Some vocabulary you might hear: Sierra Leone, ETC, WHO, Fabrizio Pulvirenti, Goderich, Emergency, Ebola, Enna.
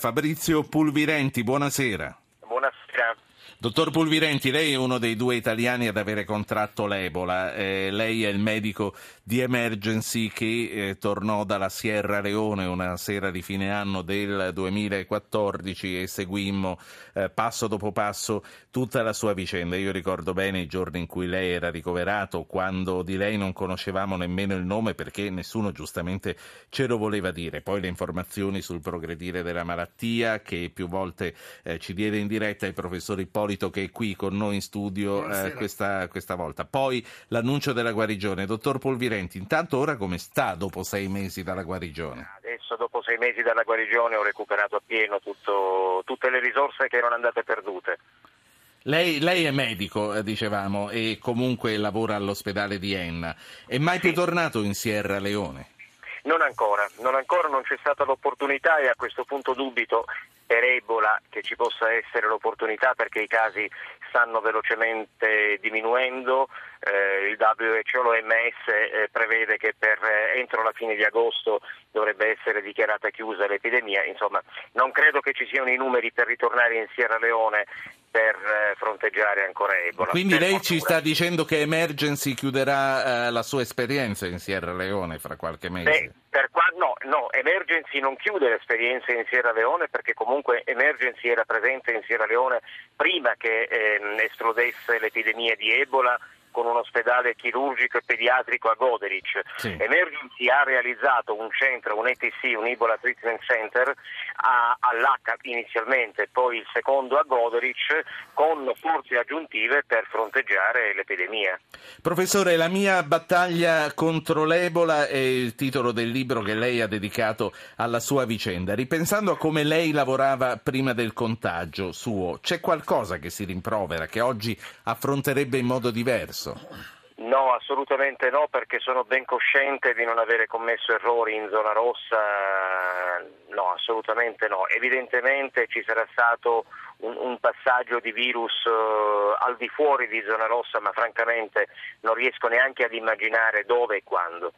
Fabrizio Pulvirenti, buonasera. Buonasera. Dottor Pulvirenti, lei è uno dei due italiani ad avere contratto l'Ebola. Lei è il medico di Emergency che tornò dalla Sierra Leone una sera di fine anno del 2014 e seguimmo passo dopo passo tutta la sua vicenda. Io ricordo bene i giorni in cui lei era ricoverato, quando di lei non conoscevamo nemmeno il nome perché nessuno giustamente ce lo voleva dire. Poi le informazioni sul progredire della malattia che più volte ci diede in diretta il professor Polli, che è qui con noi in studio questa volta. Poi l'annuncio della guarigione. Dottor Pulvirenti, intanto ora come sta dopo 6 mesi dalla guarigione? Adesso dopo 6 mesi dalla guarigione ho recuperato appieno tutte le risorse che erano andate perdute. Lei è medico, dicevamo, e comunque lavora all'ospedale di Enna. È mai più tornato in Sierra Leone? Non ancora, non c'è stata l'opportunità e a questo punto dubito per Ebola che ci possa essere l'opportunità perché i casi stanno velocemente diminuendo, il WHO, l'OMS prevede che entro la fine di agosto dovrebbe essere dichiarata chiusa l'epidemia, insomma non credo che ci siano i numeri per ritornare in Sierra Leone per fronteggiare ancora Ebola. Quindi lei fortuna. Ci sta dicendo che Emergency chiuderà la sua esperienza in Sierra Leone fra qualche mese? No, Emergency non chiude l'esperienza in Sierra Leone perché comunque Emergency era presente in Sierra Leone prima che esplodesse l'epidemia di Ebola con un ospedale chirurgico e pediatrico a Goderich. Sì. Emergency ha realizzato un centro, un ETC, un Ebola Treatment Center all'H inizialmente, poi il secondo a Goderich, con forze aggiuntive per fronteggiare l'epidemia. Professore, la mia battaglia contro l'Ebola è il titolo del libro che lei ha dedicato alla sua vicenda. Ripensando a come lei lavorava prima del contagio suo, c'è qualcosa che si rimprovera, che oggi affronterebbe in modo diverso? No, assolutamente no, perché sono ben cosciente di non avere commesso errori in zona rossa, no, assolutamente no. Evidentemente ci sarà stato un passaggio di virus al di fuori di zona rossa, ma francamente non riesco neanche ad immaginare dove e quando.